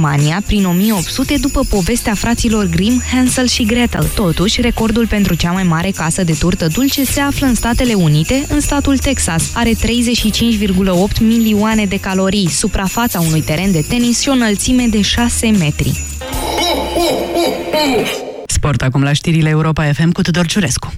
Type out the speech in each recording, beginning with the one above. Germania prin 1800 după povestea fraților Grimm, Hansel și Gretel. Totuși, recordul pentru cea mai mare casă de turtă dulce se află în Statele Unite, în statul Texas. Are 35,8 milioane de calorii, suprafața unui teren de tenis și o înălțime de 6 metri. Sport acum la știrile Europa FM cu Tudor Ciurescu.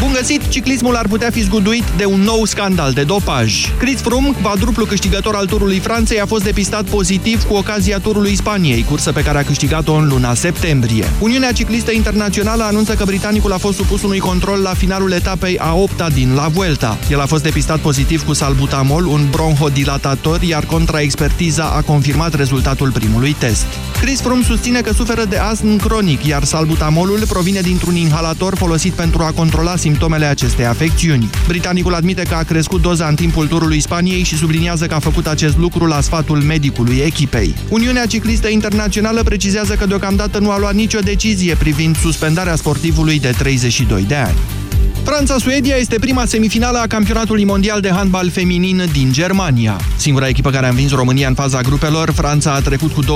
Bun găsit, ciclismul ar putea fi zguduit de un nou scandal de dopaj. Chris Froome, quadruplu câștigător al Turului Franței, a fost depistat pozitiv cu ocazia Turului Spaniei, cursă pe care a câștigat-o în luna septembrie. Uniunea Ciclistă Internațională anunță că britanicul a fost supus unui control la finalul etapei a 8-a din La Vuelta. El a fost depistat pozitiv cu salbutamol, un bronhodilatator, iar contraexpertiza a confirmat rezultatul primului test. Chris Froome susține că suferă de astm cronic, iar salbutamolul provine dintr-un inhalator folosit pentru a controla simptomele acestei afecțiuni. Britanicul admite că a crescut doza în timpul turului Spaniei și subliniază că a făcut acest lucru la sfatul medicului echipei. Uniunea Ciclistă Internațională precizează că deocamdată nu a luat nicio decizie privind suspendarea sportivului de 32 de ani. Franța-Suedia este prima semifinală a campionatului mondial de handbal feminin din Germania. Singura echipă care a învins România în faza grupelor, Franța a trecut cu 25-22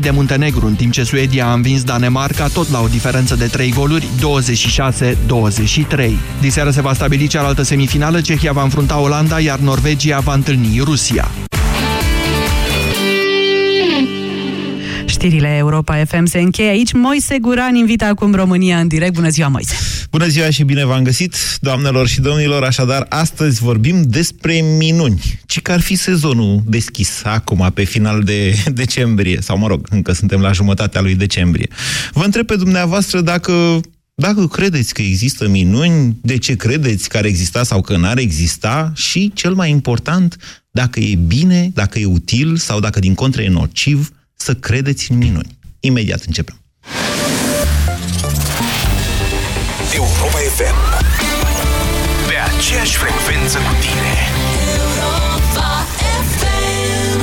de Muntenegru, în timp ce Suedia a învins Danemarca tot la o diferență de 3 goluri, 26-23. Diseară se va stabili cealaltă semifinală, Cehia va înfrunta Olanda, iar Norvegia va întâlni Rusia. Știrile Europa FM se încheie aici. Moise Guran invită acum România în direct. Bună ziua, Moise! Bună ziua și bine v-am găsit, doamnelor și domnilor. Așadar, astăzi vorbim despre minuni. Ci că ar fi sezonul deschis acum, pe final de decembrie. Sau, mă rog, încă suntem la jumătatea lui decembrie. Vă întreb pe dumneavoastră dacă credeți că există minuni, de ce credeți că ar exista sau că n-ar exista și, cel mai important, dacă e bine, dacă e util sau dacă, din contră, e nociv să credeți în minuni. Imediat începem. Europa FM. Pe aceeași frecvență cu tine. Europa FM.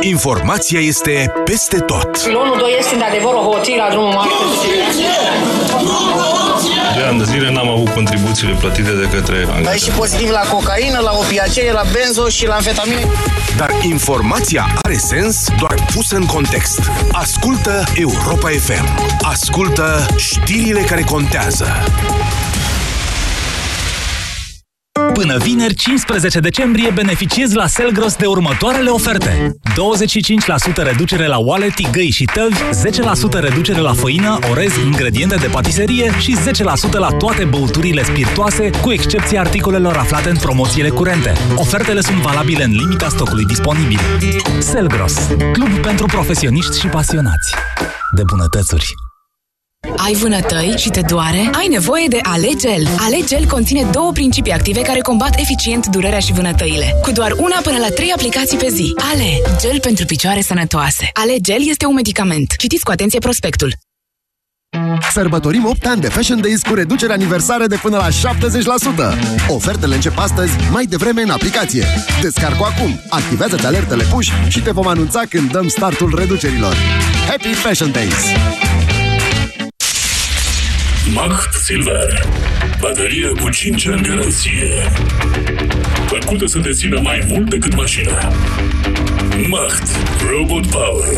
Informația este peste tot. Filonul 2 este într-adevăr o hoție la drumul mare. De ani de zile n-am avut contribuțiile plătite de către angajatori. Dar e și pozitiv la cocaină, la opiacee, la benzo și la amfetamine. Dar informația are sens doar pusă în context. Ascultă Europa FM. Ascultă știrile care contează. Până vineri, 15 decembrie, beneficiezi la Selgros de următoarele oferte. 25% reducere la oale, tigăi și tăvi, 10% reducere la făină, orez, ingrediente de patiserie și 10% la toate băuturile spiritoase, cu excepția articolelor aflate în promoțiile curente. Ofertele sunt valabile în limita stocului disponibil. Selgros, club pentru profesioniști și pasionați de bunătățuri. Ai vânătăi și te doare? Ai nevoie de Ale Gel. Ale Gel conține două principii active care combat eficient durerea și vânătăile, cu doar 1 până la 3 aplicații pe zi. Ale Gel pentru picioare sănătoase. Ale Gel este un medicament. Citiți cu atenție prospectul. Sărbătorim 8 ani de Fashion Days cu reducere aniversară de până la 70%. Ofertele încep astăzi, mai devreme în aplicație. Descarcă acum, activează-ți alertele push și te vom anunța când dăm startul reducerilor. Happy Fashion Days! Maht Silver. Baterie cu 5 ani garanție. Făcută să te țină mai mult decât mașina. Maht Robot Power.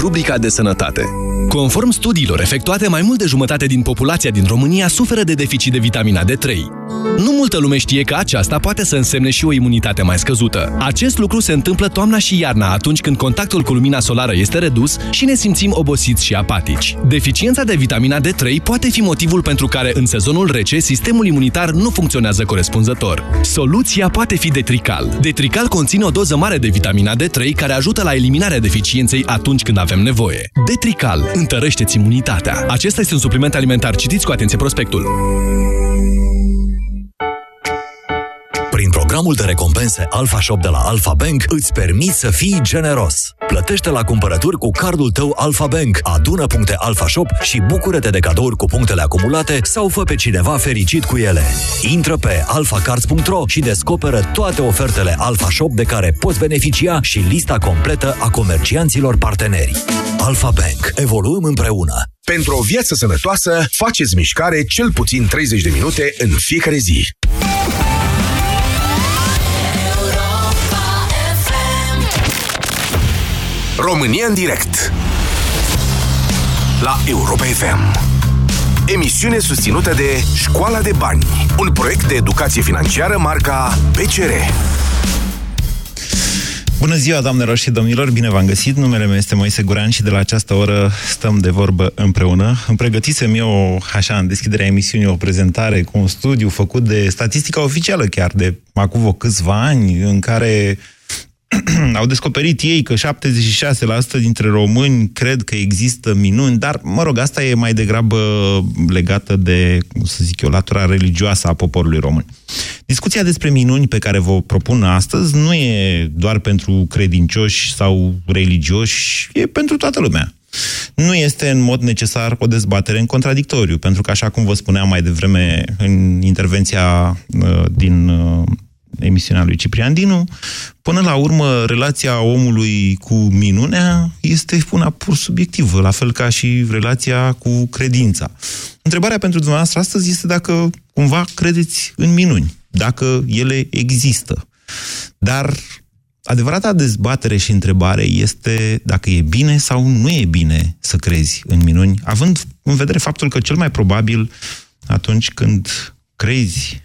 Rubrica de sănătate. Conform studiilor efectuate, mai mult de jumătate din populația din România suferă de deficit de vitamina D3. Nu multă lume știe că aceasta poate să însemne și o imunitate mai scăzută. Acest lucru se întâmplă toamna și iarna, atunci când contactul cu lumina solară este redus și ne simțim obosiți și apatici. Deficiența de vitamina D3 poate fi motivul pentru care în sezonul rece sistemul imunitar nu funcționează corespunzător. Soluția poate fi Detrical. Detrical conține o doză mare de vitamina D3 care ajută la eliminarea deficienței atunci când avem nevoie. Detrical întărește-ți imunitatea. Acesta este un supliment alimentar. Citiți cu atenție prospectul. Prin programul de recompense Alpha Shop de la Alpha Bank îți permiți să fii generos. Plătește la cumpărături cu cardul tău Alpha Bank, adună puncte Alpha Shop și bucură-te de cadouri cu punctele acumulate sau fă pe cineva fericit cu ele. Intră pe alphacards.ro și descoperă toate ofertele Alpha Shop de care poți beneficia și lista completă a comercianților parteneri. Alpha Bank. Evoluăm împreună. Pentru o viață sănătoasă, faceți mișcare cel puțin 30 de minute în fiecare zi. România în direct la Europa FM. Emisiune susținută de Școala de Bani, un proiect de educație financiară marca BCR. Bună ziua, doamnelor și domnilor, bine v-am găsit. Numele meu este Moise Guran și de la această oră stăm de vorbă împreună. Îmi pregătisem eu, așa, în deschiderea emisiunii, o prezentare cu un studiu făcut de statistica oficială chiar, de acum câțiva ani, în care au descoperit ei că 76% dintre români cred că există minuni, dar, mă rog, asta e mai degrabă legată de, cum să zic eu, latura religioasă a poporului român. Discuția despre minuni pe care vă propun astăzi nu e doar pentru credincioși sau religioși, e pentru toată lumea. Nu este în mod necesar o dezbatere în contradictoriu, pentru că, așa cum vă spuneam mai devreme în intervenția din emisiunea lui Ciprian Dinu, până la urmă, relația omului cu minunea este una pur subiectivă, la fel ca și relația cu credința. Întrebarea pentru dumneavoastră astăzi este dacă cumva credeți în minuni, dacă ele există. Dar adevărata dezbatere și întrebare este dacă e bine sau nu e bine să crezi în minuni, având în vedere faptul că cel mai probabil atunci când crezi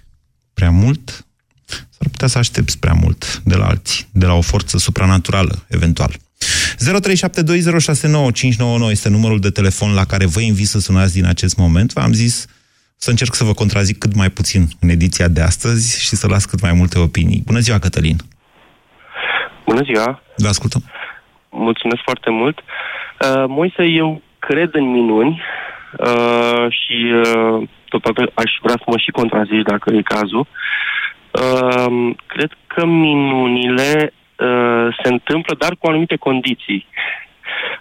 prea mult, s-ar putea să aștepți prea mult de la alții, de la o forță supranaturală, eventual. 0372069599 este numărul de telefon la care vă invit să sunați din acest moment. V-am zis să încerc să vă contrazic cât mai puțin în ediția de astăzi și să las cât mai multe opinii. Bună ziua, Cătălin! Bună ziua! Vă ascultăm! Mulțumesc foarte mult! Moise, eu cred în minuni și totodată aș vrea să mă și contrazici dacă e cazul. Cred că minunile se întâmplă, dar cu anumite condiții.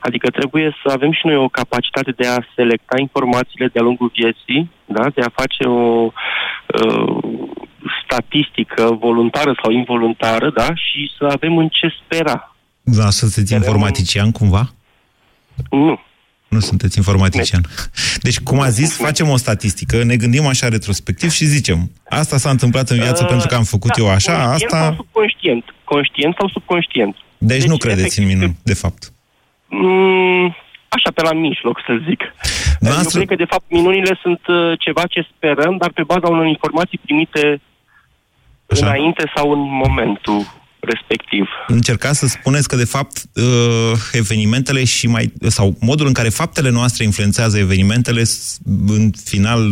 Adică trebuie să avem și noi o capacitate de a selecta informațiile de-a lungul vieții, da? De a face o statistică voluntară sau involuntară, da? Și să avem în ce spera. Da, sunteți informatician cumva? Nu. Nu sunteți informatician. Deci, cum a zis, facem o statistică, ne gândim așa retrospectiv și zicem asta s-a întâmplat în viață pentru că am făcut eu așa, asta... Sau subconștient. Conștient sau subconștient. Deci nu credeți în minuni, de fapt. Așa, pe la mijloc, să zic. Eu cred că, de fapt, minunile sunt ceva ce sperăm, dar pe baza unor informații primite așa, înainte sau în momentul respectiv. Încercați să spuneți că, de fapt, evenimentele și mai, sau modul în care faptele noastre influențează evenimentele, în final,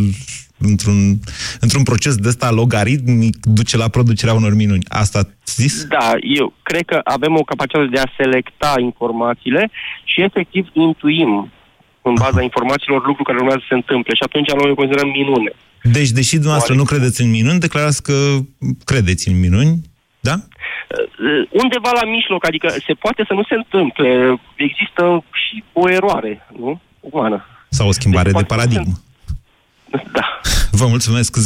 într-un proces de ăsta logaritmic, duce la producerea unor minuni. Asta ați zis? Da, eu cred că avem o capacitate de a selecta informațiile și, efectiv, intuim în baza informațiilor lucruri care urmează să se întâmple și atunci noi le considerăm minune. Deci, deși dumneavoastră nu credeți în minuni, declarați că credeți în minuni. Da? Undeva la mijloc, adică se poate să nu se întâmple. Există și o eroare, nu? Umană. Sau o schimbare de paradigmă. Da. Vă mulțumesc.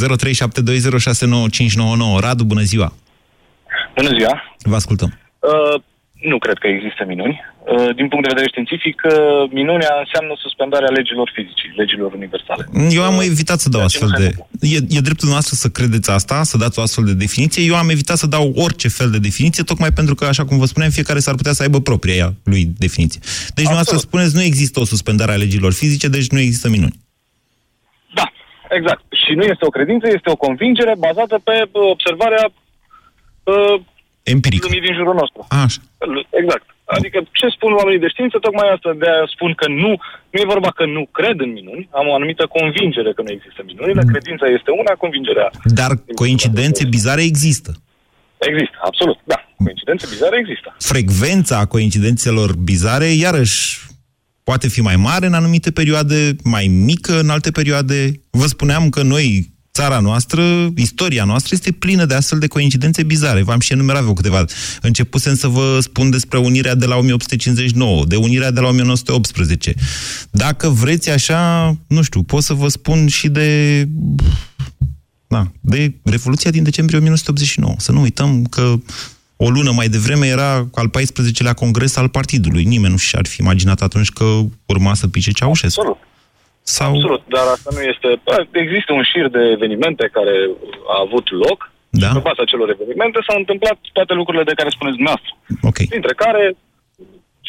0372069599. Radu, bună ziua! Bună ziua! Vă ascultăm. Nu cred că există minuni. Din punct de vedere științific, minunea înseamnă suspendarea legilor fizice, legilor universale. Eu am evitat să dau astfel de... E dreptul noastră să credeți asta, să dați o astfel de definiție. Eu am evitat să dau orice fel de definiție, tocmai pentru că, așa cum vă spuneam, fiecare s-ar putea să aibă propria lui definiție. Deci noastră spuneți, nu există o suspendare a legilor fizice, deci nu există minuni. Da, exact. Și nu este o credință, este o convingere bazată pe observarea... empiric. Lumii din jurul nostru. Așa. Exact. Adică ce spun oamenii de știință, tocmai asta, de a spun că nu e vorba că nu cred în minuni, am o anumită convingere că nu există minuni, dar credința este una, convingerea... Dar coincidențe bizare există. Există, absolut, da. Coincidențe bizare există. Frecvența coincidențelor bizare, iarăși, poate fi mai mare în anumite perioade, mai mică în alte perioade. Vă spuneam că noi... Țara noastră, istoria noastră este plină de astfel de coincidențe bizare. V-am și enumerat vreo câteva. Începusem să vă spun despre unirea de la 1859, de unirea de la 1918. Dacă vreți așa, nu știu, pot să vă spun și de... Da, de Revoluția din decembrie 1989. Să nu uităm că o lună mai devreme era al 14-lea congres al partidului. Nimeni nu și-ar fi imaginat atunci că urma să pice Ceaușescu. Sau... Absolut, dar asta nu este... Există un șir de evenimente care a avut loc. Da. Pe baza celor evenimente s-au întâmplat toate lucrurile de care spuneți dumneavoastră. Okay. Dintre care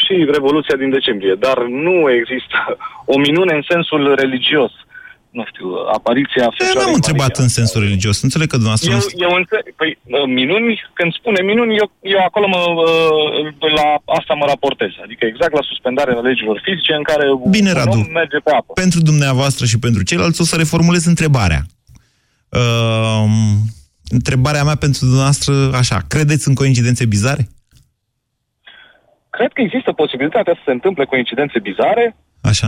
și Revoluția din decembrie. Dar nu există o minune în sensul religios. Nu știu, apariția Fecioarei. Eu n-am întrebat în sensul religios. Înțeleg că dumneavoastră... Eu înțeleg. Păi, minuni, când spune minuni, eu acolo la asta mă raportez. Adică exact la suspendarea legilor fizice în care Bine, un Radu, om merge pe apă. Pentru dumneavoastră și pentru ceilalți o să reformulez întrebarea. Întrebarea mea pentru dumneavoastră, așa, credeți în coincidențe bizare? Cred că există posibilitatea să se întâmple coincidențe bizare, așa.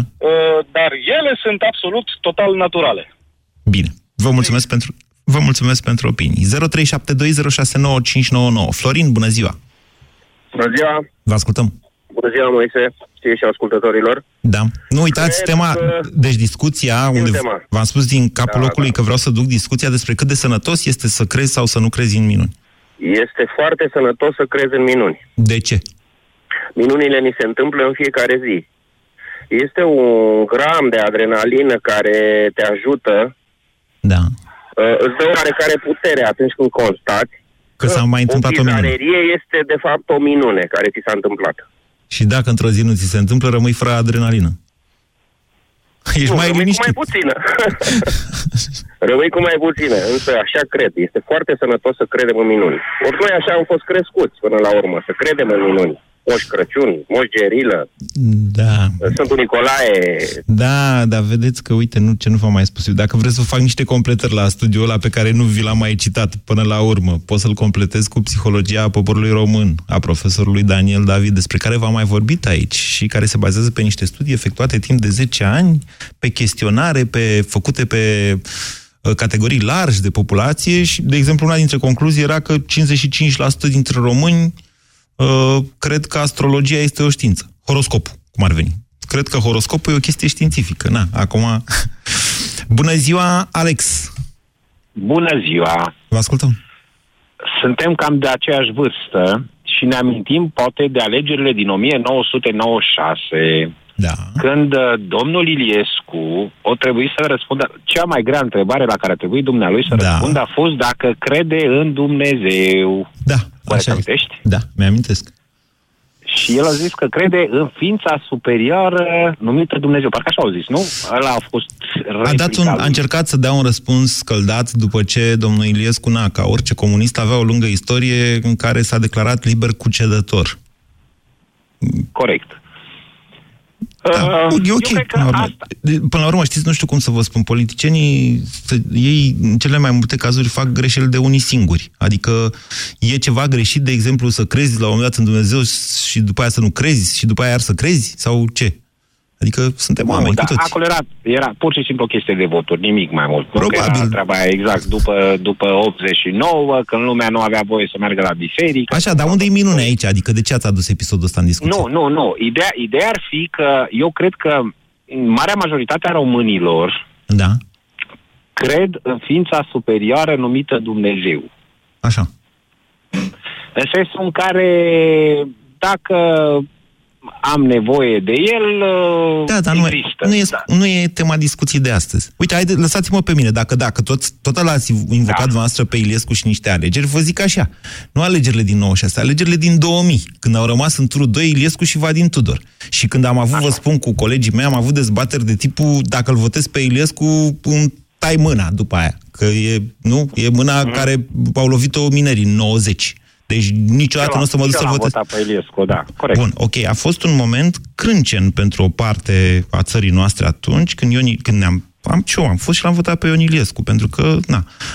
Dar ele sunt absolut total naturale. Bine. Vă mulțumesc pentru opinii. 0372069599. Florin, bună ziua! Bună ziua! Vă ascultăm! Bună ziua, Moise, ție și ascultătorilor! Da. Nu uitați tema, deci discuția, unde v-am spus din capul locului că vreau să duc discuția despre cât de sănătos este să crezi sau să nu crezi în minuni. Este foarte sănătos să crezi în minuni. De ce? Minunile ni se întâmplă în fiecare zi. Este un gram de adrenalină care te ajută. Da. Îți dă oarecare putere atunci când constați că s-a mai întâmplat o minune. Este de fapt o minune care ți s-a întâmplat. Și dacă într-o zi nu ți se întâmplă, rămâi fără adrenalină. Ești nu, mai liniștit. Rămâi cu mai puțină, însă așa cred. Este foarte sănătos să credem în minuni. Ori noi așa am fost crescuți până la urmă, să credem în minuni. Moș Crăciun, Moș Gerilă, da. Sfântul Nicolae... Da, dar vedeți că, uite, nu v-am mai spus eu. Dacă vreți să fac niște completări la studiul ăla pe care nu vi l-am mai citat până la urmă, pot să-l completez cu Psihologia poporului român, a profesorului Daniel David, despre care v-am mai vorbit aici și care se bazează pe niște studii efectuate timp de 10 ani, pe chestionare, făcute pe categorii largi de populație și, de exemplu, una dintre concluzii era că 55% dintre români cred că astrologia este o știință. Horoscopul, cum ar veni. Cred că horoscopul e o chestie științifică. Na, acum... Bună ziua, Alex! Bună ziua! Vă ascultăm! Suntem cam de aceeași vârstă și ne amintim poate de alegerile din 1996, da. Când domnul Iliescu o trebuie să răspundă... Cea mai grea întrebare la care a trebuit dumnealui să răspundă a fost dacă crede în Dumnezeu. Da. Așa da, mi-amintesc. Și el a zis că crede în ființa superioară numită Dumnezeu. Parcă așa au zis, nu? Ăla a fost a încercat să dea un răspuns scăldat după ce domnul Iliescu, ca orice comunist, avea o lungă istorie în care s-a declarat liber cucedător. Corect. Da. E ok, până la urmă, știți, nu știu cum să vă spun, politicienii, ei în cele mai multe cazuri fac greșeli de unii singuri. Adică e ceva greșit, de exemplu, să crezi la un moment dat în Dumnezeu și după aia să nu crezi și după aia iar să crezi? Sau ce? Adică suntem oameni cu toți. Acolo era pur și simplu o chestie de voturi, nimic mai mult. Probabil. Era treaba aia exact după 89, când lumea nu avea voie să meargă la biserică. Așa, dar unde-i minune aici? Adică de ce ați adus episodul ăsta în discuție? Nu. Ideea ar fi că eu cred că marea majoritate a românilor cred în ființa superioară numită Dumnezeu. Așa. În sensul în care dacă... am nevoie de el, există. Nu e tema discuției de astăzi. Uite, lăsați-mă pe mine, dacă tot l-ați invocat dumneavoastră pe Iliescu și niște alegeri, vă zic așa, nu alegerile din 96, alegerile din 2000, când au rămas în turul 2 Iliescu și Vadim Tudor. Și când am avut, vă spun, cu colegii mei, am avut dezbateri de tipul, dacă îl votez pe Iliescu, îmi tai mâna după aia. Că e mâna care au lovit-o minerii în 90. Deci niciodată nu o să mă duc să votez. Pe Iliescu, da, corect. Bun, ok, a fost un moment crâncen pentru o parte a țării noastre atunci, când am fost și l-am votat pe Ion Iliescu, pentru că,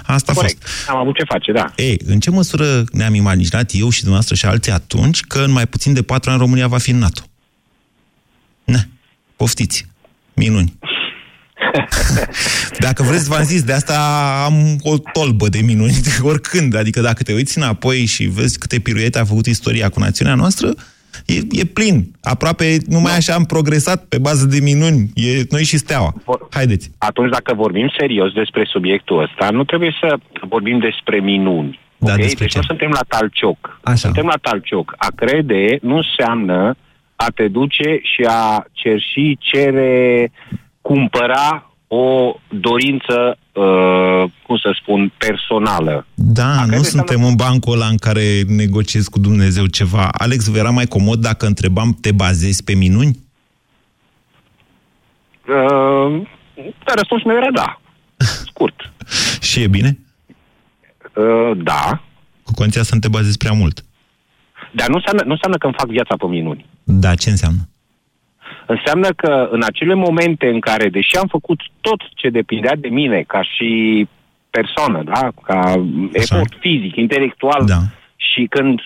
asta corect. A fost. Am avut ce face, da. Ei, în ce măsură ne-am imaginat eu și dumneavoastră și alții atunci că în mai puțin de 4 ani România va fi în NATO? Poftiți, minuni. Dacă vreți, v-am zis, de asta am o tolbă de minuni oricând, adică dacă te uiți înapoi și vezi câte piruete a făcut istoria cu națiunea noastră, e plin, aproape numai așa am progresat pe bază de minuni, noi și Steaua. Haideți. Atunci dacă vorbim serios despre subiectul ăsta, nu trebuie să vorbim despre minuni, da, okay? Deci nu suntem la talcioc. Așa. Suntem la talcioc. A crede nu înseamnă a te duce și a cerși, cere cumpăra o dorință, cum să spun, personală. Da, nu suntem în bancul ăla în care negociez cu Dumnezeu ceva. Alex, vă era mai comod dacă întrebam, te bazezi pe minuni? Răspunsul meu era da. Scurt. Și e bine? Da. Cu condiția să nu te bazezi prea mult. Dar nu înseamnă că îmi fac viața pe minuni. Da, ce înseamnă? Înseamnă că în acele momente în care, deși am făcut tot ce depindea de mine, ca și persoană, da? Ca efort fizic, intelectual, da. Și când,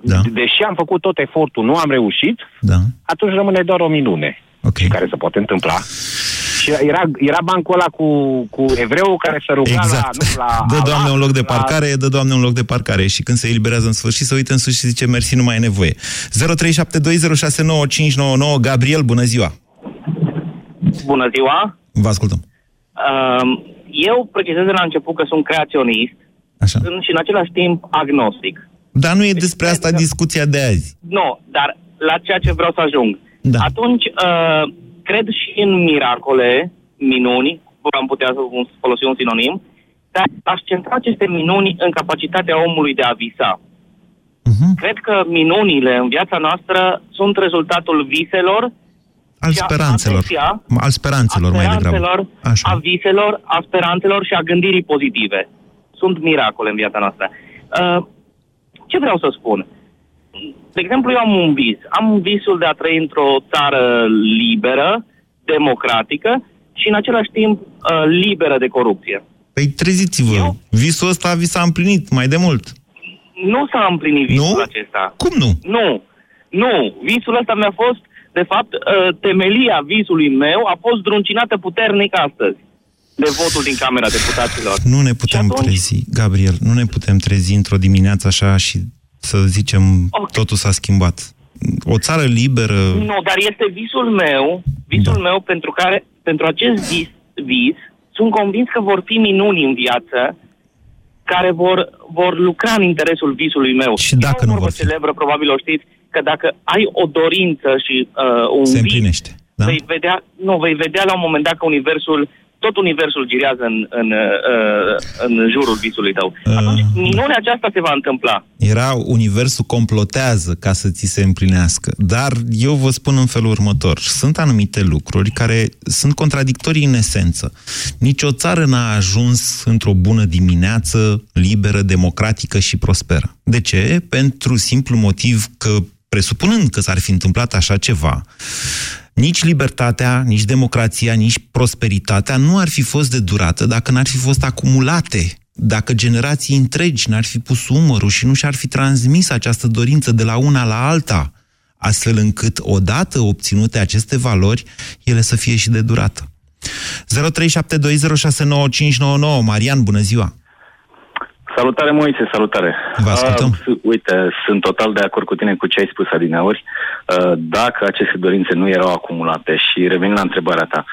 da. Deși am făcut tot efortul, nu am reușit, da. Atunci rămâne doar o minune, okay. Care se poate întâmpla. Și era bancul ăla cu evreul care se ruga, exact. Dă Doamne un loc de parcare, dă Doamne un loc de parcare. Și când se eliberează în sfârșit, se uită în sus și zice mersi, nu mai e nevoie. 0372069599. Gabriel, bună ziua! Bună ziua! Vă ascultăm. Eu precizez de la început că sunt creaționist. Așa. Sunt și în același timp agnostic. Dar nu e despre asta discuția de azi. Nu, dar la ceea ce vreau să ajung. Da. Atunci... Cred și în miracole, minuni, am putea să folosi un sinonim, dar aș centra aceste minuni în capacitatea omului de a visa. Uh-huh. Cred că minunile în viața noastră sunt rezultatul viselor, al speranțelor, a viselor, a speranțelor și a gândirii pozitive. Sunt miracole în viața noastră. Ce vreau să spun? De exemplu, eu am un vis. Am visul de a trăi într-o țară liberă, democratică și în același timp liberă de corupție. Păi treziți-vă. Eu? Visul ăsta vi s-a împlinit mai de mult. Nu s-a împlinit visul acesta. Cum nu? Nu. Visul ăsta mi-a fost, de fapt, temelia visului meu a fost druncinată puternic astăzi de votul din Camera Deputaților. Nu ne putem trezi, Gabriel, nu ne putem trezi într-o dimineață așa și să zicem, okay. Totul s-a schimbat. O țară liberă... Nu, dar este visul meu pentru care, pentru acest vis, sunt convins că vor fi minuni în viață care vor lucra în interesul visului meu. Și dacă nu vor fi. Celebră, probabil o știți, că dacă ai o dorință și un vis... Se împlinește, da? Vei vedea la un moment dat că universul... Tot universul girează în jurul visului tău. Atunci, minunea aceasta se va întâmpla. Era universul complotează ca să ți se împlinească. Dar eu vă spun în felul următor. Sunt anumite lucruri care sunt contradictorii în esență. Nici o țară n-a ajuns într-o bună dimineață liberă, democratică și prosperă. De ce? Pentru simplu motiv că, presupunând că s-ar fi întâmplat așa ceva... Nici libertatea, nici democrația, nici prosperitatea nu ar fi fost de durată dacă n-ar fi fost acumulate, dacă generații întregi n-ar fi pus umărul și nu și-ar fi transmis această dorință de la una la alta, astfel încât, odată obținute aceste valori, ele să fie și de durată. 0372069599. Marian, bună ziua! Salutare, Moise, salutare. Vă ascultăm. Uite, sunt total de acord cu tine cu ce ai spus adineori. Dacă aceste dorințe nu erau acumulate și revin la întrebarea ta,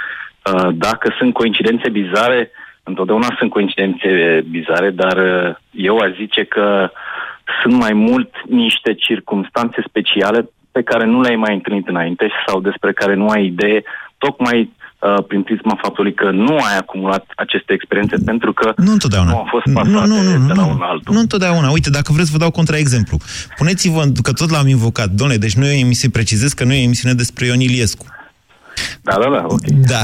dacă sunt coincidențe bizare, întotdeauna sunt coincidențe bizare, dar eu aș zice că sunt mai mult niște circumstanțe speciale pe care nu le-ai mai întâlnit înainte sau despre care nu ai idee, tocmai prin prisma faptului că nu ai acumulat aceste experiențe, pentru că nu au fost pasate de la un altul. Nu întotdeauna. Uite, dacă vreți, vă dau contraexemplu. Puneți-vă, că tot l-am invocat, dom'le, deci nu e o emisiune, precizez că nu e o emisiune despre Ion Iliescu. Da, ok. Da.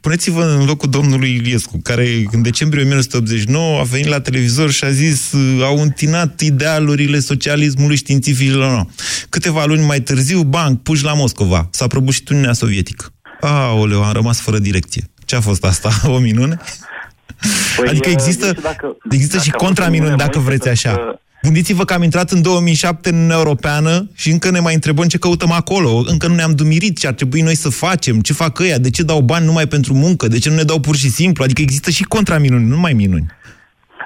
Puneți-vă în locul domnului Iliescu, care în decembrie 1989 a venit la televizor și a zis au întinat idealurile socialismului științific. Câteva luni mai târziu, bang, puși la Moscova. S-a prăbușit Uniunea Sovietică. Aoleu, am rămas fără direcție. Ce a fost asta? O minune? Păi, adică există și contraminuni, dacă vreți așa. Gândiți-vă că am intrat în 2007 în Uniunea Europeană și încă ne mai întrebăm ce căutăm acolo, încă nu ne-am dumirit ce ar trebui noi să facem, ce fac ăia, de ce dau bani numai pentru muncă, de ce nu ne dau pur și simplu, adică există și contraminuni, nu numai minuni.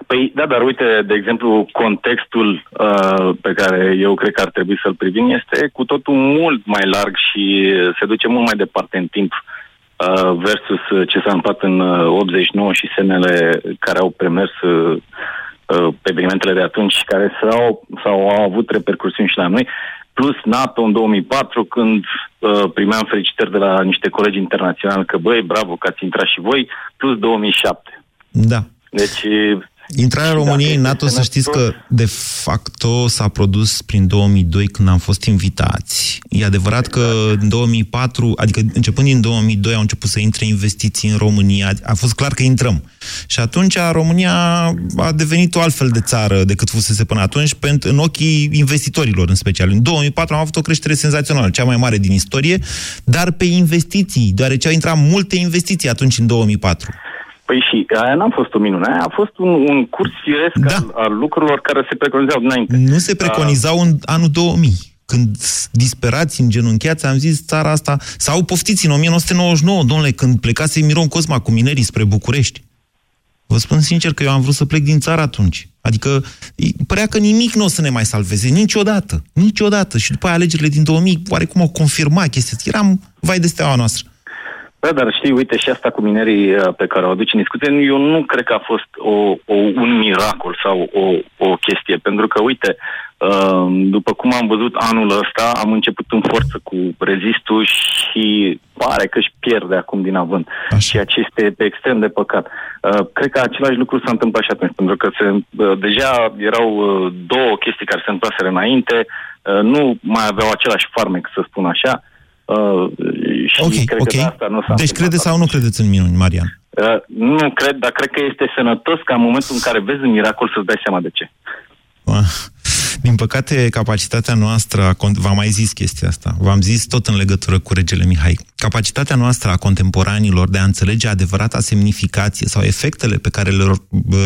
Păi, da, dar uite, de exemplu, contextul pe care eu cred că ar trebui să-l privim este cu totul mult mai larg și se duce mult mai departe în timp versus ce s-a întâmplat în 89 și semnele care au premers evenimentele de atunci și care s-au avut repercursiuni și la noi. plus NATO în 2004, când primeam felicitări de la niște colegi internaționali că, băi, bravo că ați intrat și voi, plus 2007. Da. Deci... Intrarea României în NATO, să știți că, de facto, s-a produs prin 2002, când am fost invitați. E adevărat că în 2004, adică începând din 2002, au început să intre investiții în România. A fost clar că intrăm. Și atunci România a devenit o altfel de țară decât fusese până atunci, în ochii investitorilor în special. În 2004 am avut o creștere senzațională, cea mai mare din istorie, dar pe investiții, deoarece au intrat multe investiții atunci în 2004. Păi și aia n-a fost o minune, aia a fost un curs firesc al lucrurilor care se preconizau înainte. Nu se preconizau în anul 2000, când disperați în genunchiați, am zis țara asta, sau poftiți în 1999, domnule, când plecase Miron Cosma cu minerii spre București. Vă spun sincer că eu am vrut să plec din țară atunci. Adică părea că nimic nu o să ne mai salveze, niciodată, niciodată. Și după aia alegerile din 2000, oarecum au confirmat chestia. Eram vai de steaua noastră. Da, dar știi, uite, și asta cu minerii pe care o aduci în discuție, eu nu cred că a fost un miracol sau o chestie, pentru că, uite, după cum am văzut anul ăsta, am început în forță cu rezistul și pare că își pierde acum din avânt. Așa. Și aceste extrem de păcat. Cred că același lucru s-a întâmplat și atunci, pentru că deja erau două chestii care se întâmplaseră înainte, nu mai aveau același farmec, să spun așa. Și cred că asta nu s-a deci crede sau nu credeți în minuni, Marian? Nu cred, dar cred că este sănătos ca în momentul în care vezi un miracol să-ți dai seama de ce. Din păcate, capacitatea noastră, v-am mai zis chestia asta, v-am zis tot în legătură cu Regele Mihai, capacitatea noastră a contemporanilor de a înțelege adevărata semnificație sau efectele pe care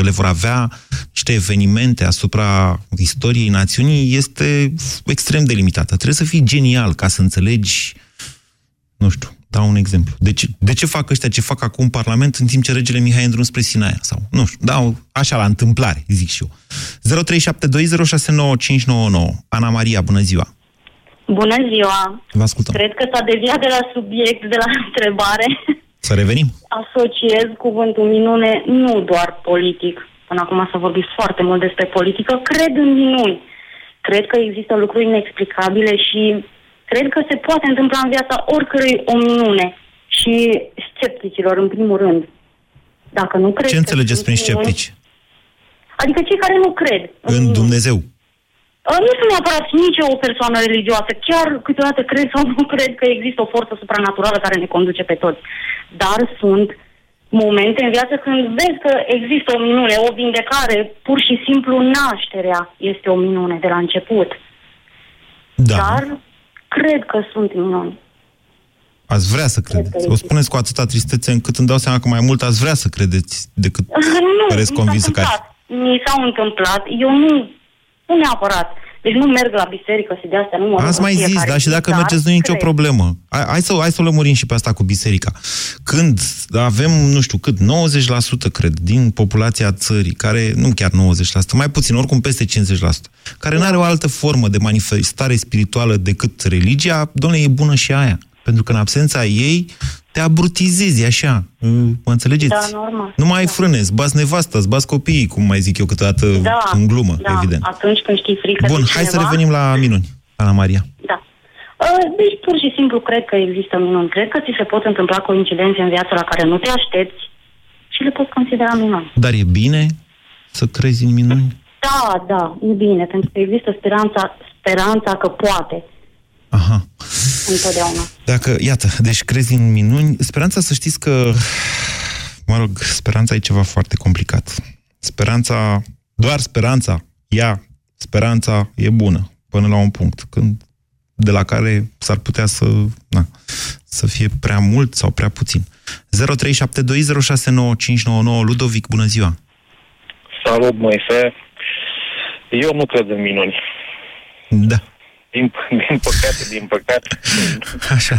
le vor avea niște evenimente asupra istoriei națiunii este extrem de limitată. Trebuie să fii genial ca să înțelegi, nu știu, dau un exemplu. De ce fac ăștia ce fac acum Parlament în timp ce Regele Mihai e în drum spre Sinaia? Sau, nu știu, dau așa la întâmplare, zic și eu. 0372069599. Ana Maria, bună ziua! Bună ziua! Vă ascultăm. Cred că s-a deviat de la subiect, de la întrebare. Să revenim. Asociez cuvântul minune nu doar politic. Până acum s-a vorbit foarte mult despre politică. Cred în minuni. Cred că există lucruri inexplicabile și... Cred că se poate întâmpla în viața oricărui o minune și scepticilor, în primul rând. Dacă nu cred. Ce înțelegeți prin sceptici? Adică cei care nu cred în Dumnezeu. Nu sunt neapărat nici o persoană religioasă. Chiar câteodată cred sau nu cred că există o forță supranaturală care ne conduce pe toți. Dar sunt momente în viață când vezi că există o minune, o vindecare, pur și simplu nașterea este o minune de la început. Da. Dar... Cred că sunt minuni. Ați vrea să credeți. O spuneți cu atâta tristețe încât îmi dau seama că mai mult ați vrea să credeți decât păreți convinsă că ați. Mi s-au întâmplat. Eu nu neapărat. Deci nu merg la biserică și de astea nu mă... Ați mai zis, dar și dacă mergeți nu e nicio problemă. Hai să o lămurim și pe asta cu biserica. Când avem, nu știu cât, 90% cred, din populația țării, care, nu chiar 90%, mai puțin, oricum peste 50%, care nu are o altă formă de manifestare spirituală decât religia, dom'le, e bună și aia. Pentru că în absența ei te abrutizezi, așa, mă înțelegeți? Da, normal. Nu mai ai frânezi, bați nevasta, bați copiii, cum mai zic eu câteodată în glumă, evident. Atunci când știi frică. Bun, hai să revenim la minuni, Ana Maria. Da. Deci pur și simplu cred că există minuni. Cred că ți se pot întâmpla coincidențe în viața la care nu te aștepți și le poți considera minuni. Dar e bine să crezi în minuni? Da, e bine, pentru că există speranța că poate. Aha. Întotdeauna. Dacă, iată, deci crezi în minuni. Speranța, să știți că, mă rog, speranța e ceva foarte complicat. Speranța, doar speranța, speranța e bună, până la un punct, când de la care s-ar putea să fie prea mult sau prea puțin. 0372069599. Ludovic, bună ziua! Salut, Moise! Eu nu cred în minuni. Da. Din păcate, așa.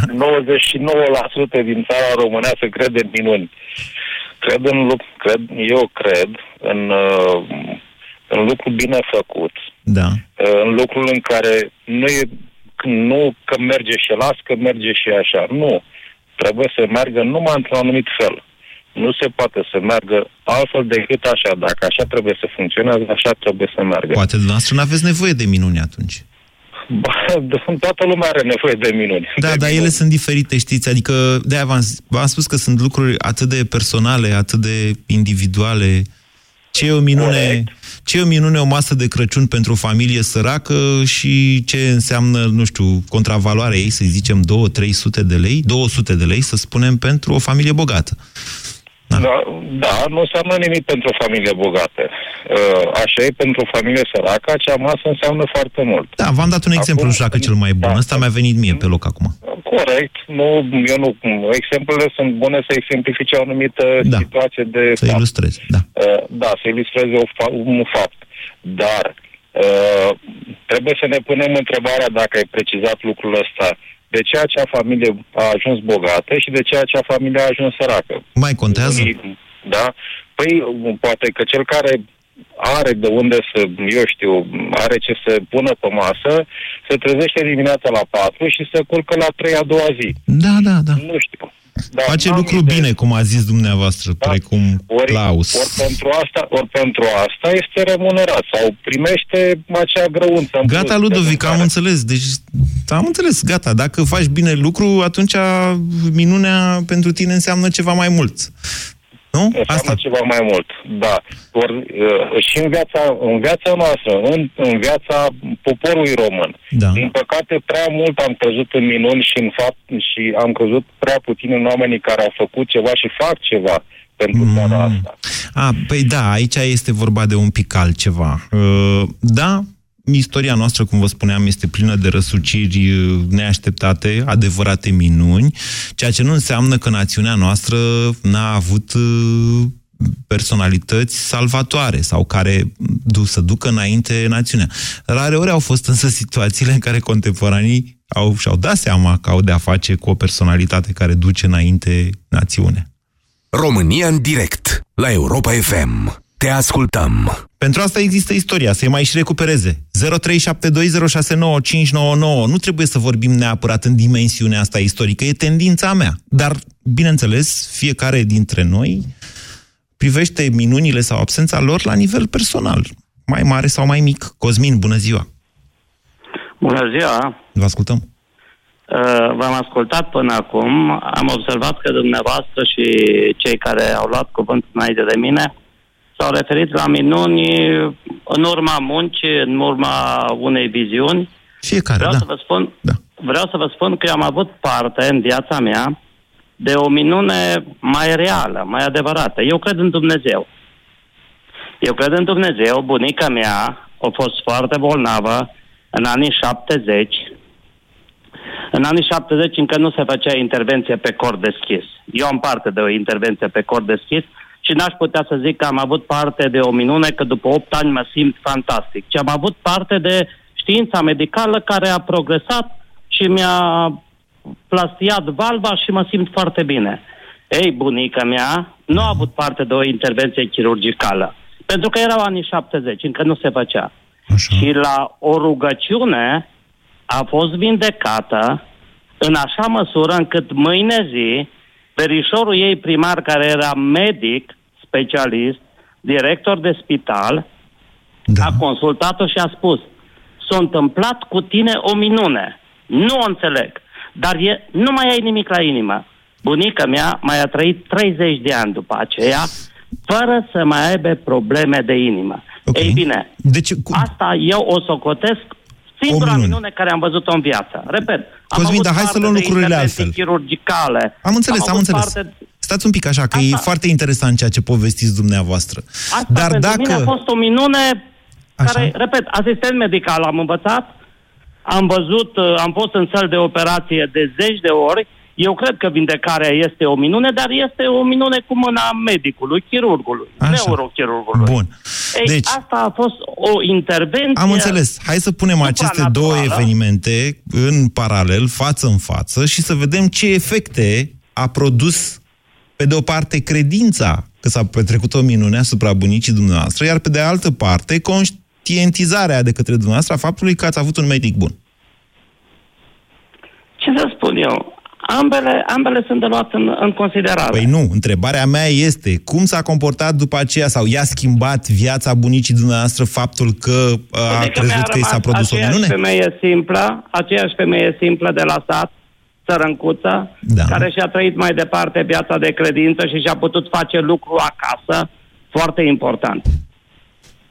99% din țara româneasă crede în minuni. Eu cred în lucru bine făcut. Da. În lucrul în care nu că merge și las, că merge și așa. Nu. Trebuie să meargă numai într-un anumit fel. Nu se poate să meargă altfel decât așa. Dacă așa trebuie să funcționează, așa trebuie să meargă. Poate dumneavoastră n-aveți nevoie de minuni atunci. Toată lumea are nevoie de minuni. Da, de minuni. Ele sunt diferite, știți? Adică, de-aia v-am spus că sunt lucruri atât de personale, atât de individuale. Ce e o minune, o masă de Crăciun pentru o familie săracă și ce înseamnă, nu știu, contravaloarea ei, să zicem, 200-300 de lei, 200 de lei, să spunem, pentru o familie bogată. Da, da, nu înseamnă nimic pentru o familie bogată. Așa e pentru o familie săracă, acea masă înseamnă foarte mult. Da, v-am dat un exemplu, nu știu dacă cel mai bun. Ăsta mi-a venit mie pe loc acum. Corect, exemplele sunt bune să exemplifice o anumită situație de să ilustrezi, să ilustreze un fapt. Dar trebuie să ne punem întrebarea, dacă ai precizat lucrul ăsta, de ce acea familie a ajuns bogată și de ce acea familie a ajuns săracă. Mai contează? Da? Păi, poate că cel care are de unde să, are ce să pună pe masă, se trezește dimineața la 4 și se culcă la 3 a doua zi. Da. Nu știu. Dar face lucru bine, cum a zis dumneavoastră, precum Claus. Ori pentru asta este remunerat sau primește acea grăunță. Gata, Ludovic, am înțeles. Deci, gata. Dacă faci bine lucru, atunci minunea pentru tine înseamnă ceva mai mult. Nu? Înseamnă ceva mai mult, da. Or, și în viața noastră, în viața poporului român. Da. Din păcate, prea mult am crezut în minuni și în fapt și am crezut prea puțin în oamenii care au făcut ceva și fac ceva pentru țara asta. Păi da, aici este vorba de un pic altceva. Da, istoria noastră, cum vă spuneam, este plină de răsuciri neașteptate, adevărate minuni, ceea ce nu înseamnă că națiunea noastră n-a avut personalități salvatoare sau care să ducă înainte națiunea. Rare ori au fost însă situațiile în care contemporanii și-au dat seama că au de-a face cu o personalitate care duce înainte națiunea. România în direct, la Europa FM. Te ascultăm! Pentru asta există istoria, să-i mai și recupereze. 0372069599. Nu trebuie să vorbim neapărat în dimensiunea asta istorică, e tendința mea. Dar, bineînțeles, fiecare dintre noi privește minunile sau absența lor la nivel personal, mai mare sau mai mic. Cosmin, bună ziua! Bună ziua! Vă ascultăm! V-am ascultat până acum, am observat că dumneavoastră și cei care au luat cuvântul înainte de mine s-au referit la minuni în urma muncii, în urma unei viziuni. Fiecare, vreau să vă spun că eu am avut parte în viața mea de o minune mai reală, mai adevărată. Eu cred în Dumnezeu. Bunica mea a fost foarte bolnavă în anii 70. În anii 70 încă nu se făcea intervenție pe cor deschis. Eu am parte de o intervenție pe cor deschis. Și n-aș putea să zic că am avut parte de o minune, că după 8 ani mă simt fantastic. Și am avut parte de știința medicală care a progresat și mi-a plastiat valva și mă simt foarte bine. Ei, bunica mea nu a avut parte de o intervenție chirurgicală, pentru că erau anii 70, încă nu se făcea. Așa. Și la o rugăciune a fost vindecată în așa măsură încât mâine zi verișorul ei primar, care era medic, specialist, director de spital, a consultat-o și a spus: s-a întâmplat cu tine o minune. Nu o înțeleg, dar nu mai ai nimic la inimă. Bunica mea mai a trăit 30 de ani după aceea, fără să mai aibă probleme de inimă. Okay. Ei bine, deci, asta eu o socotesc singura minune care am văzut-o în viață. Repet, Cosmin, dar hai să luăm lucrurile altfel. Chirurgicale. Am înțeles. Stați un pic așa, că e foarte interesant ceea ce povestiți dumneavoastră. Dar pentru mine a fost o minune care, repet, asistent medical am învățat, am văzut, am fost în săli de operație de zeci de ori. Eu cred că vindecarea este o minune, dar este o minune cu mâna medicului, chirurgului, neurochirurgului. Bun. Deci, asta a fost o intervenție. Am înțeles. Hai să punem aceste două evenimente în paralel, față în față, și să vedem ce efecte a produs, pe de o parte, credința că s-a petrecut o minune asupra bunicii dumneavoastră, iar pe de altă parte, conștientizarea de către dumneavoastră a faptului că ați avut un medic bun. Ce să spun eu? Ambele sunt de luat în considerare. Păi nu, întrebarea mea este cum s-a comportat după aceea sau i-a schimbat viața bunicii dumneavoastră faptul că a crezut că i s-a produs o minune? Aceeași femeie simplă de la sat, sărâncuță, da, care și-a trăit mai departe viața de credință și și-a putut face lucru acasă, foarte important.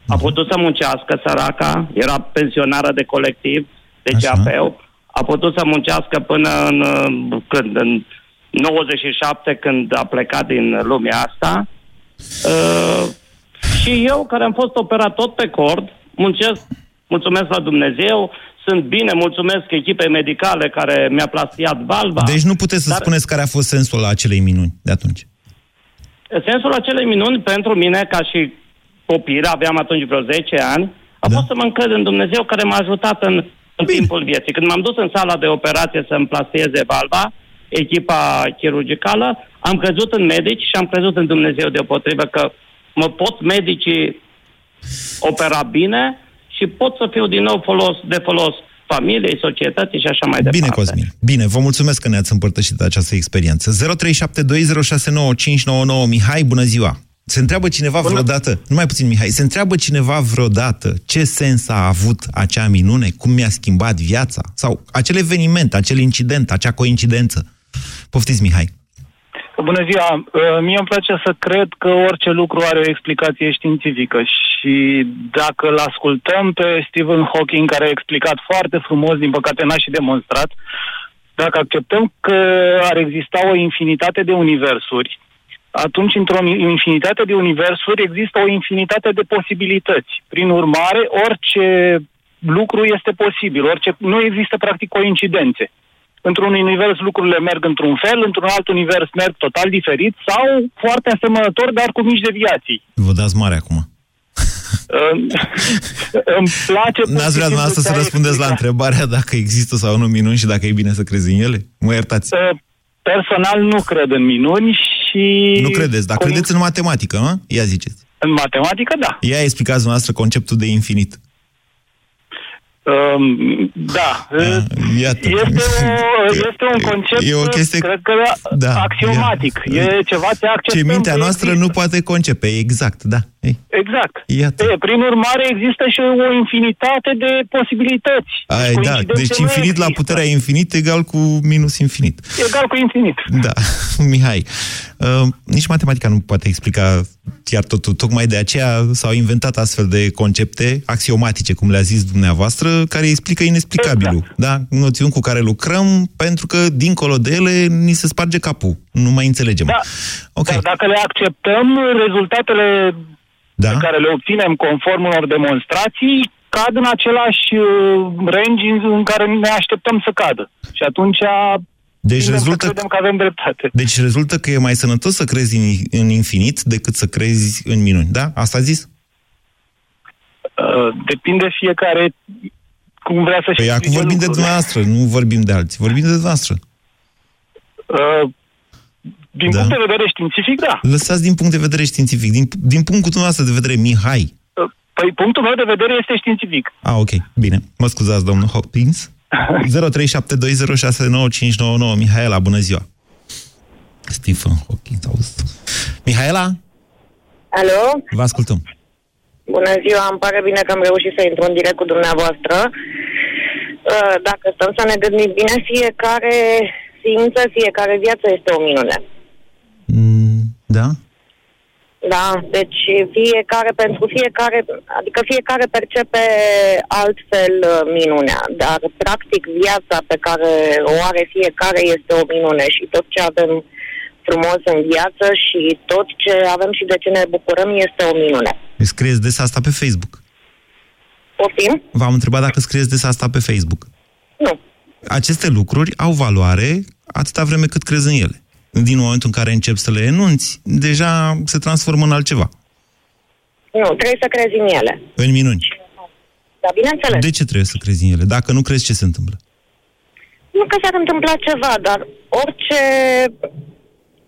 A putut să muncească, săraca, era pensionară de colectiv, de CAP-ul. A putut să muncească până în 97, când a plecat din lumea asta. Și eu, care am fost operat tot pe cord, muncesc, mulțumesc la Dumnezeu, sunt bine, mulțumesc echipei medicale care mi-a plastiat valva. Deci nu puteți să spuneți care a fost sensul acelei minuni de atunci. Sensul acelei minuni pentru mine, ca și copil, aveam atunci vreo 10 ani, a fost să mă încred în Dumnezeu, care m-a ajutat în timpul vieții. Când m-am dus în sala de operație să-mi plastieze valva, echipa chirurgicală, am crezut în medici și am crezut în Dumnezeu deopotrivă că mă pot medicii opera bine și pot să fiu din nou de folos familiei, societății și așa mai departe. Bine, Cosmin. Bine, vă mulțumesc că ne-ați împărtășit această experiență. 0372069599. Mihai, bună ziua! Se întreabă cineva vreodată, numai puțin Mihai, se întreabă cineva vreodată ce sens a avut acea minune, cum mi-a schimbat viața? Sau acel eveniment, acel incident, acea coincidență? Poftiți, Mihai. Bună ziua! Mie îmi place să cred că orice lucru are o explicație științifică și dacă îl ascultăm pe Stephen Hawking, care a explicat foarte frumos, din păcate n-a și demonstrat, dacă acceptăm că ar exista o infinitate de universuri, atunci, într-o infinitate de universuri, există o infinitate de posibilități. Prin urmare, orice lucru este posibil. Nu există, practic, coincidențe. Într-un univers lucrurile merg într-un fel, într-un alt univers merg total diferit sau foarte asemănător, dar cu mici deviații. Vă dați mare acum. Îmi place... N-ați vrea dumneavoastră să răspundeți la întrebarea dacă există sau nu minuni și dacă e bine să crezi în ele? Mă iertați. Personal nu cred în minuni și... Nu credeți, dar credeți în matematică, mă? Ia ziceți. În matematică, da. Ia explicați dumneavoastră conceptul de infinit. Da. Este un concept, chestie, cred că, axiomatic. E ceva ce acceptăm. Ce mintea noastră nu poate concepe, exact, da. Exact. Prin urmare, există și o infinitate de posibilități. Deci infinit la puterea infinit egal cu minus infinit. Egal cu infinit. Da, Mihai. Nici matematica nu poate explica chiar totul. Tocmai de aceea s-au inventat astfel de concepte axiomatice, cum le-a zis dumneavoastră, care explică inexplicabilul. Exact. Da? Noțiuni cu care lucrăm, pentru că dincolo de ele ni se sparge capul. Nu mai înțelegem. Da. Okay. Dar dacă le acceptăm, rezultatele pe care le obținem conform unor demonstrații cad în același range în care ne așteptăm să cadă. Și atunci... Deci rezultă că e mai sănătos să crezi în infinit decât să crezi în minuni, da? Asta a zis? Depinde fiecare cum vrea să-și... Păi acum vorbim de dumneavoastră, nu vorbim de alții, vorbim de dumneavoastră. Din punct de vedere științific, da. Lăsați din punct de vedere științific, din punctul dumneavoastră de vedere, Mihai. Păi punctul meu de vedere este științific. Ok, bine. Mă scuzați, domnul Hopkins. 0372069599. Mihaela, bună ziua. Stephen Hawking, auzi. Mihaela? Alo? Vă ascultăm. Bună ziua, îmi pare bine că am reușit să intru în direct cu dumneavoastră. Dacă stăm să ne gândim bine, fiecare simță, fiecare viață este o minune. Da? Da, deci fiecare percepe altfel minunea, dar practic viața pe care o are fiecare este o minune și tot ce avem frumos în viață și tot ce avem și de ce ne bucurăm este o minune. Scrieți des asta pe Facebook? Poftim? V-am întrebat dacă scrieți des asta pe Facebook. Nu. Aceste lucruri au valoare atâta vreme cât crezi în ele. Din momentul în care începi să le enunți, deja se transformă în altceva. Nu, trebuie să crezi în ele. În minuni. Da, bineînțeles. De ce trebuie să crezi în ele? Dacă nu crezi, ce se întâmplă? Nu că s-ar întâmpla ceva, dar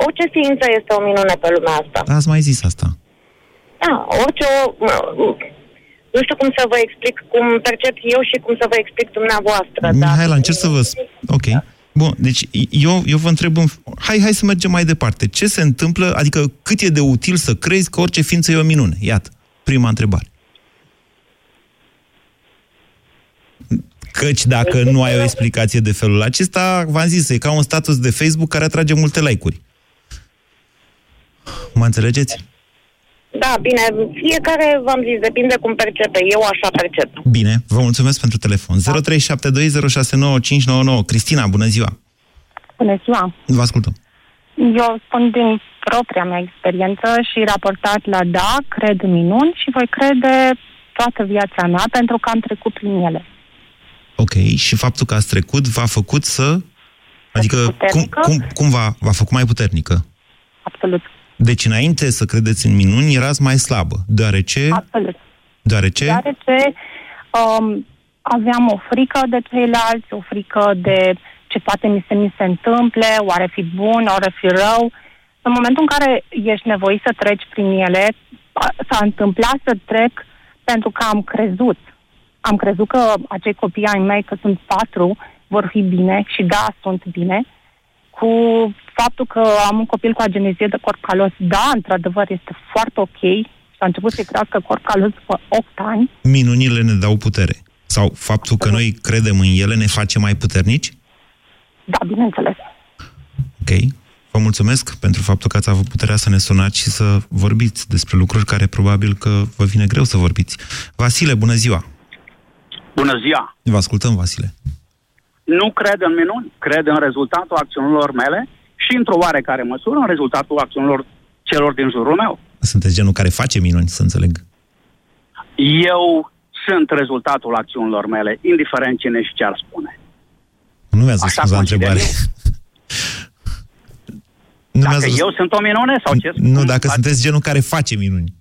orice ființă este o minune pe lumea asta. Ați mai zis asta. Da, nu știu cum să vă explic, cum percep eu și cum să vă explic dumneavoastră. Mihai, încerc să vă... Ok. Bun, deci eu vă întreb, hai să mergem mai departe. Ce se întâmplă, adică cât e de util să crezi că orice ființă e o minune? Iată, prima întrebare. Căci dacă nu ai o explicație de felul acesta, v-am zis, e ca un status de Facebook care atrage multe like-uri. Mă înțelegeți? Da, bine, fiecare, v-am zis, depinde cum percepe, eu așa percep. Bine, vă mulțumesc pentru telefon. Da. 0372069599. Cristina, bună ziua! Bună ziua! Vă ascultăm. Eu spun din propria mea experiență și raportat la da, cred în minuni și voi crede toată viața mea pentru că am trecut prin ele. Ok, și faptul că ați trecut v-a făcut să... Adică cum v-a făcut mai puternică? Absolut. Deci înainte să credeți în minuni, erați mai slabă, deoarece... Absolut. Deoarece aveam o frică de ceilalți, o frică de ce poate mi se întâmple, oare fi bun, oare fi rău. În momentul în care ești nevoit să treci prin ele, s-a întâmplat să trec pentru că am crezut. Am crezut că acei copii ai mei, că sunt 4, vor fi bine și da, sunt bine. Cu faptul că am un copil cu agenezie de corp calos, da, într-adevăr, este foarte ok și a început să-i crească corp calos după 8 ani. Minunile ne dau putere. Sau faptul că noi credem în ele ne face mai puternici? Da, bineînțeles. Ok. Vă mulțumesc pentru faptul că ați avut puterea să ne sunați și să vorbiți despre lucruri care probabil că vă vine greu să vorbiți. Vasile, bună ziua! Bună ziua! Vă ascultăm, Vasile. Nu cred în minuni, cred în rezultatul acțiunilor mele și într-o oarecare măsură în rezultatul acțiunilor celor din jurul meu. Sunteți genul care face minuni, să înțeleg. Eu sunt rezultatul acțiunilor mele, indiferent cine și ce ar spune. Nu mi-ați răspuns la întrebare. Dacă eu sunt o minune sau ce spun? Nu, dacă sunteți genul care face minuni.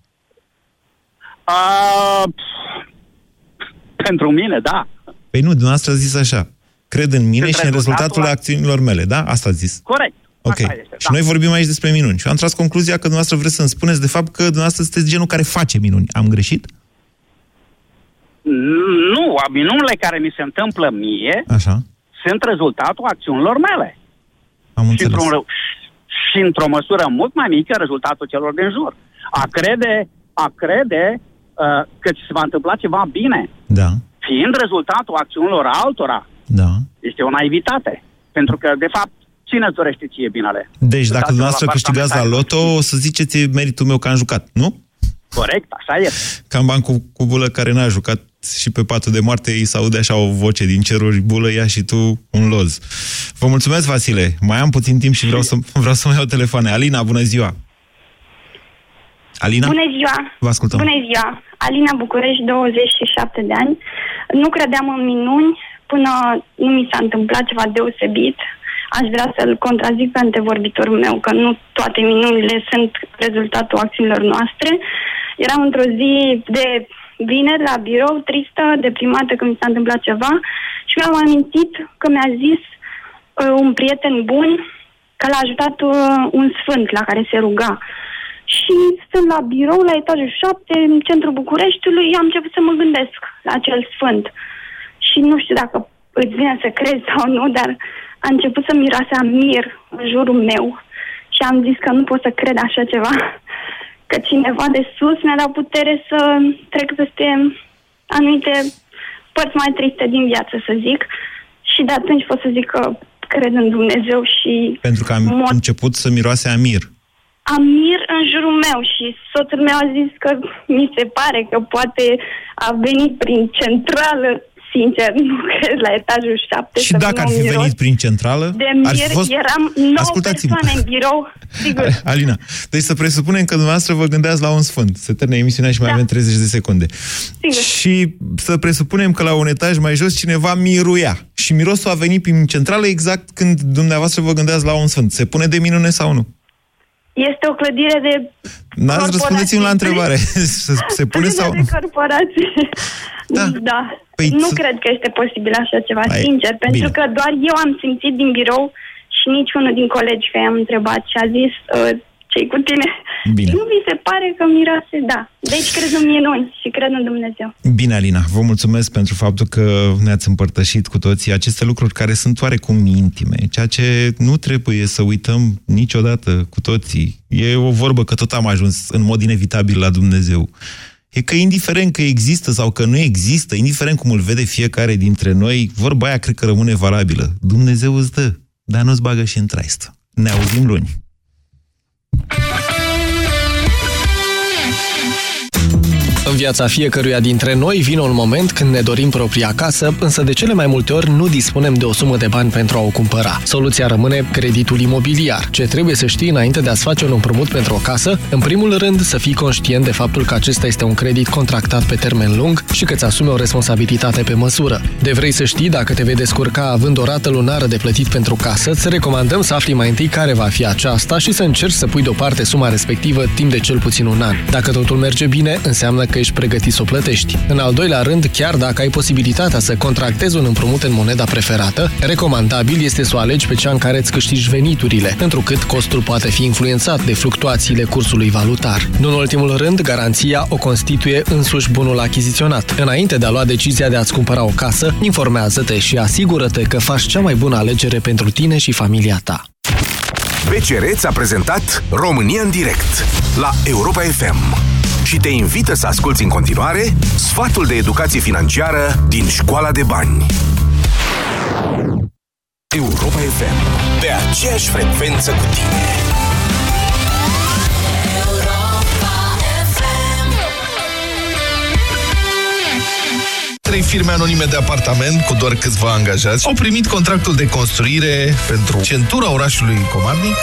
Pentru mine, da. Păi nu, dumneavoastră a zis așa. Cred în mine și în rezultatul acțiunilor mele, da? Asta a zis. Corect. Ok. Este, și da. Noi vorbim aici despre minuni. Și am tras concluzia că dumneavoastră vreți să-mi spuneți, de fapt, că dumneavoastră sunteți genul care face minuni. Am greșit? Nu. Minunile care mi se întâmplă mie sunt rezultatul acțiunilor mele. Am înțeles. Și într-o măsură mult mai mică rezultatul celor din jur. A crede că ți se va întâmpla ceva bine. Da. Fiind rezultatul acțiunilor altora, da. Este o naivitate. Pentru că, de fapt, cine îți dorește ție binele? Deci, dacă dumneavoastră câștigați la loto, o să ziceți, e meritul meu că am jucat, nu? Corect, așa e. Cam bancul cu bulă care n-a jucat și pe patul de moarte îi se aude așa o voce din ceruri, bulă, ia și tu un loz. Vă mulțumesc, Vasile. Mai am puțin timp și vreau să mă iau telefoane. Alina, bună ziua! Alina? Bună ziua! Vă ascultăm! Bună ziua! Alina București, 27 de ani. Nu credeam în minuni până nu mi s-a întâmplat ceva deosebit. Aș vrea să-l contrazic pe antevorbitorul meu, că nu toate minunile sunt rezultatul acțiunilor noastre. Eram într-o zi de vineri la birou, tristă, deprimată că mi s-a întâmplat ceva și mi-am amintit că mi-a zis un prieten bun că l-a ajutat un sfânt la care se ruga. Și stând la birou, la etajul 7, în centrul Bucureștiului, am început să mă gândesc la acel sfânt. Și nu știu dacă îți vine să crezi sau nu, dar a început să miroase a mir în jurul meu. Și am zis că nu pot să cred așa ceva. Că cineva de sus mi-a dat putere să trec peste anumite părți mai triste din viață, să zic. Și de atunci pot să zic că cred în Dumnezeu și... Pentru că am început să miroase a mir. Amir în jurul meu și soțul meu a zis că mi se pare că poate a venit prin centrală, sincer, nu cred, la etajul 7. Și dacă ar fi venit prin centrală, ar fi fost... eram 9 persoane în birou, sigur. Alina, deci să presupunem că dumneavoastră vă gândeați la un sfânt. Se termină emisiunea și mai avem 30 de secunde. Sigur. Și să presupunem că la un etaj mai jos cineva miruia. Și mirosul a venit prin centrală exact când dumneavoastră vă gândeați la un sfânt. Se pune de minune sau nu? Este o clădire de corporații. Răspundeți-mi la întrebare. Se pune sau nu? Corporații. Da. Păi nu cred că este posibil așa ceva, sincer. Pentru că doar eu am simțit din birou și niciunul din colegi că i-am întrebat și a zis ce-i cu tine? Bine. Nu vi se pare că mirase? Da. Deci cred în minuni și cred în Dumnezeu. Bine, Alina, vă mulțumesc pentru faptul că ne-ați împărtășit cu toții aceste lucruri care sunt oarecum intime, ceea ce nu trebuie să uităm niciodată cu toții. E o vorbă că tot am ajuns în mod inevitabil la Dumnezeu. E că indiferent că există sau că nu există, indiferent cum îl vede fiecare dintre noi, vorba aia cred că rămâne valabilă. Dumnezeu îți dă, dar nu-ți bagă și în traistă. Ne auzim luni. În viața fiecăruia dintre noi vine un moment când ne dorim propria casă, însă de cele mai multe ori nu dispunem de o sumă de bani pentru a o cumpăra. Soluția rămâne creditul imobiliar. Ce trebuie să știi înainte de a-ți face un împrumut pentru o casă? În primul rând, să fii conștient de faptul că acesta este un credit contractat pe termen lung și că îți asumi o responsabilitate pe măsură. De vrei să știi dacă te vei descurca având o rată lunară de plătit pentru casă, îți recomandăm să afli mai întâi care va fi aceasta și să încerci să pui deoparte suma respectivă timp de cel puțin un an. Dacă totul merge bine, înseamnă că ești pregătit să o plătești. În al doilea rând, chiar dacă ai posibilitatea să contractezi un împrumut în moneda preferată, recomandabil este să o alegi pe cea în care îți câștigi veniturile, întrucât costul poate fi influențat de fluctuațiile cursului valutar. Nu în ultimul rând, garanția o constituie însuși bunul achiziționat. Înainte de a lua decizia de a-ți cumpăra o casă, informează-te și asigură-te că faci cea mai bună alegere pentru tine și familia ta. BCR ți-a prezentat România în direct la Europa FM. Și te invită să asculți în continuare sfatul de educație financiară din Școala de Bani. Europa FM, pe aceeași frecvență cu tine. Trei firme anonime de apartament cu doar câțiva angajați au primit contractul de construire pentru centura orașului Comarnic.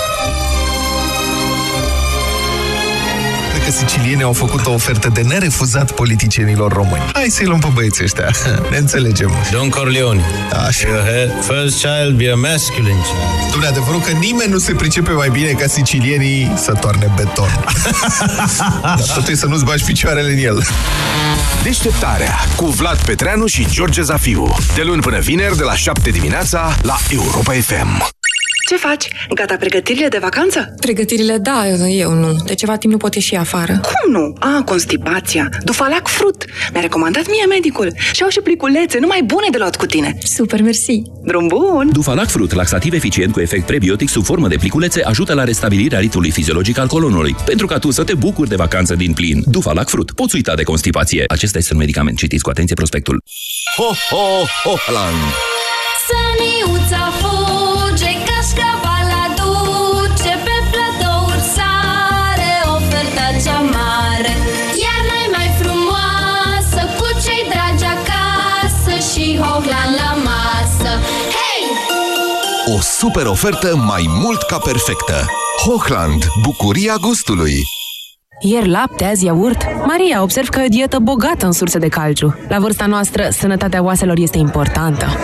Sicilienii au făcut o ofertă de nerefuzat politicienilor români. Hai să-i luăm pe băieții ăștia. Ne înțelegem. Don Corleone. Așa. First child be a masculine child. Dom'le, adevărul că nimeni nu se pricepe mai bine ca sicilienii să toarne beton. Dar totuși să nu-ți bagi picioarele în el. Deșteptarea cu Vlad Petreanu și George Zafiu. De luni până vineri, de la 7 dimineața, la Europa FM. Ce faci? Gata pregătirile de vacanță? Pregătirile, da, eu nu. De ceva timp nu pot ieși afară. Cum nu? A, constipația. Dufalac Fruit. Mi-a recomandat mie medicul. Și au și pliculețe, numai bune de luat cu tine. Super, mersi. Drum bun! Dufalac Fruit, laxativ eficient cu efect prebiotic sub formă de pliculețe, ajută la restabilirea ritmului fiziologic al colonului, pentru ca tu să te bucuri de vacanță din plin. Dufalac Fruit. Poți uita de constipație. Acesta este un medicament. Citiți cu atenție prospectul. Ho, ho, Hochland! Săniuța fuge, cașcavala duce, pe platouri sare oferta cea mare. Iarna e mai frumoasă, cu cei dragi acasă și Hochland la masă. Hei! O super ofertă mai mult ca perfectă. Hochland, bucuria gustului. Ieri lapte, azi iaurt? Maria, observ că e o dietă bogată în surse de calciu. La vârsta noastră, sănătatea oaselor este importantă.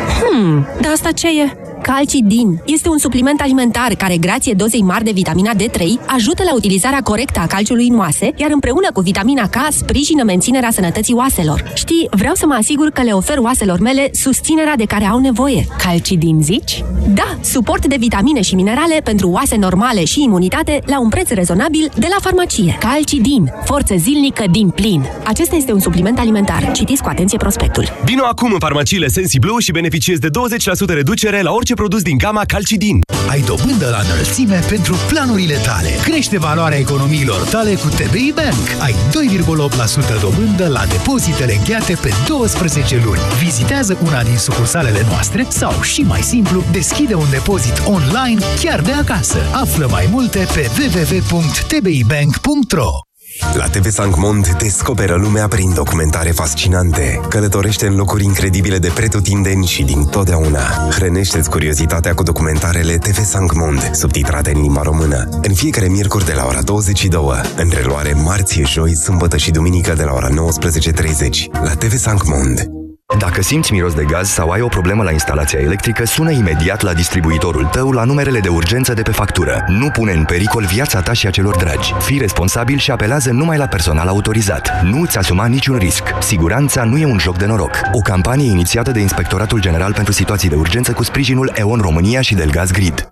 Dar asta ce e? CalciDin este un supliment alimentar care, grație dozei mari de vitamina D3, ajută la utilizarea corectă a calciului în oase, iar împreună cu vitamina K sprijină menținerea sănătății oaselor. Știi, vreau să mă asigur că le ofer oaselor mele susținerea de care au nevoie. CalciDin, zici? Da, suport de vitamine și minerale pentru oase normale și imunitate la un preț rezonabil de la farmacie. CalciDin, forță zilnică din plin. Acesta este un supliment alimentar. Citiți cu atenție prospectul. Vino acum în farmaciile SensiBlue și beneficiezi de 20% reducere la orice produs din gama CalciDin. Ai dobândă la înălțime pentru planurile tale. Crește valoarea economiilor tale cu TBI Bank. Ai 2,8% dobândă la depozitele încheiate pe 12 luni. Vizitează una din sucursalele noastre sau, și mai simplu, deschide un depozit online chiar de acasă. Află mai multe pe www.tbibank.ro. La TV Sancmond descoperă lumea prin documentare fascinante. Călătorește în locuri incredibile de pretutindeni și din totdeauna. Hrănește-ți curiozitatea cu documentarele TV Sancmond, subtitrate în limba română. În fiecare miercuri de la ora 22, în reluare marți, joi, sâmbătă și duminică de la ora 19:30. La TV Sancmond. Dacă simți miros de gaz sau ai o problemă la instalația electrică, sună imediat la distribuitorul tău la numerele de urgență de pe factură. Nu pune în pericol viața ta și a celor dragi. Fii responsabil și apelează numai la personal autorizat. Nu îți asuma niciun risc. Siguranța nu e un joc de noroc. O campanie inițiată de Inspectoratul General pentru Situații de Urgență cu sprijinul EON România și Delgaz Grid.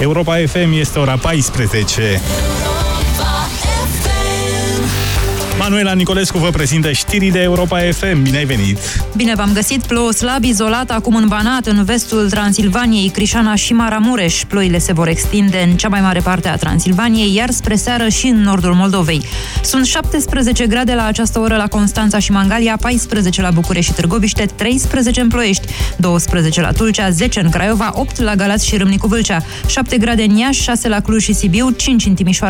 Europa FM, este ora 14. Manuela Nicolescu vă prezintă știrile Europa FM. Bine ai venit! Bine v-am găsit! Plouă slab, izolat, acum în Banat, în vestul Transilvaniei, Crișana și Maramureș. Ploile se vor extinde în cea mai mare parte a Transilvaniei, iar spre seară și în nordul Moldovei. Sunt 17 grade la această oră la Constanța și Mangalia, 14 la București și Târgoviște, 13 în Ploiești, 12 la Tulcea, 10 în Craiova, 8 la Galați și Râmnicu Vâlcea, 7 grade în Iași, 6 la Cluj și Sibiu, 5 în Timișoara,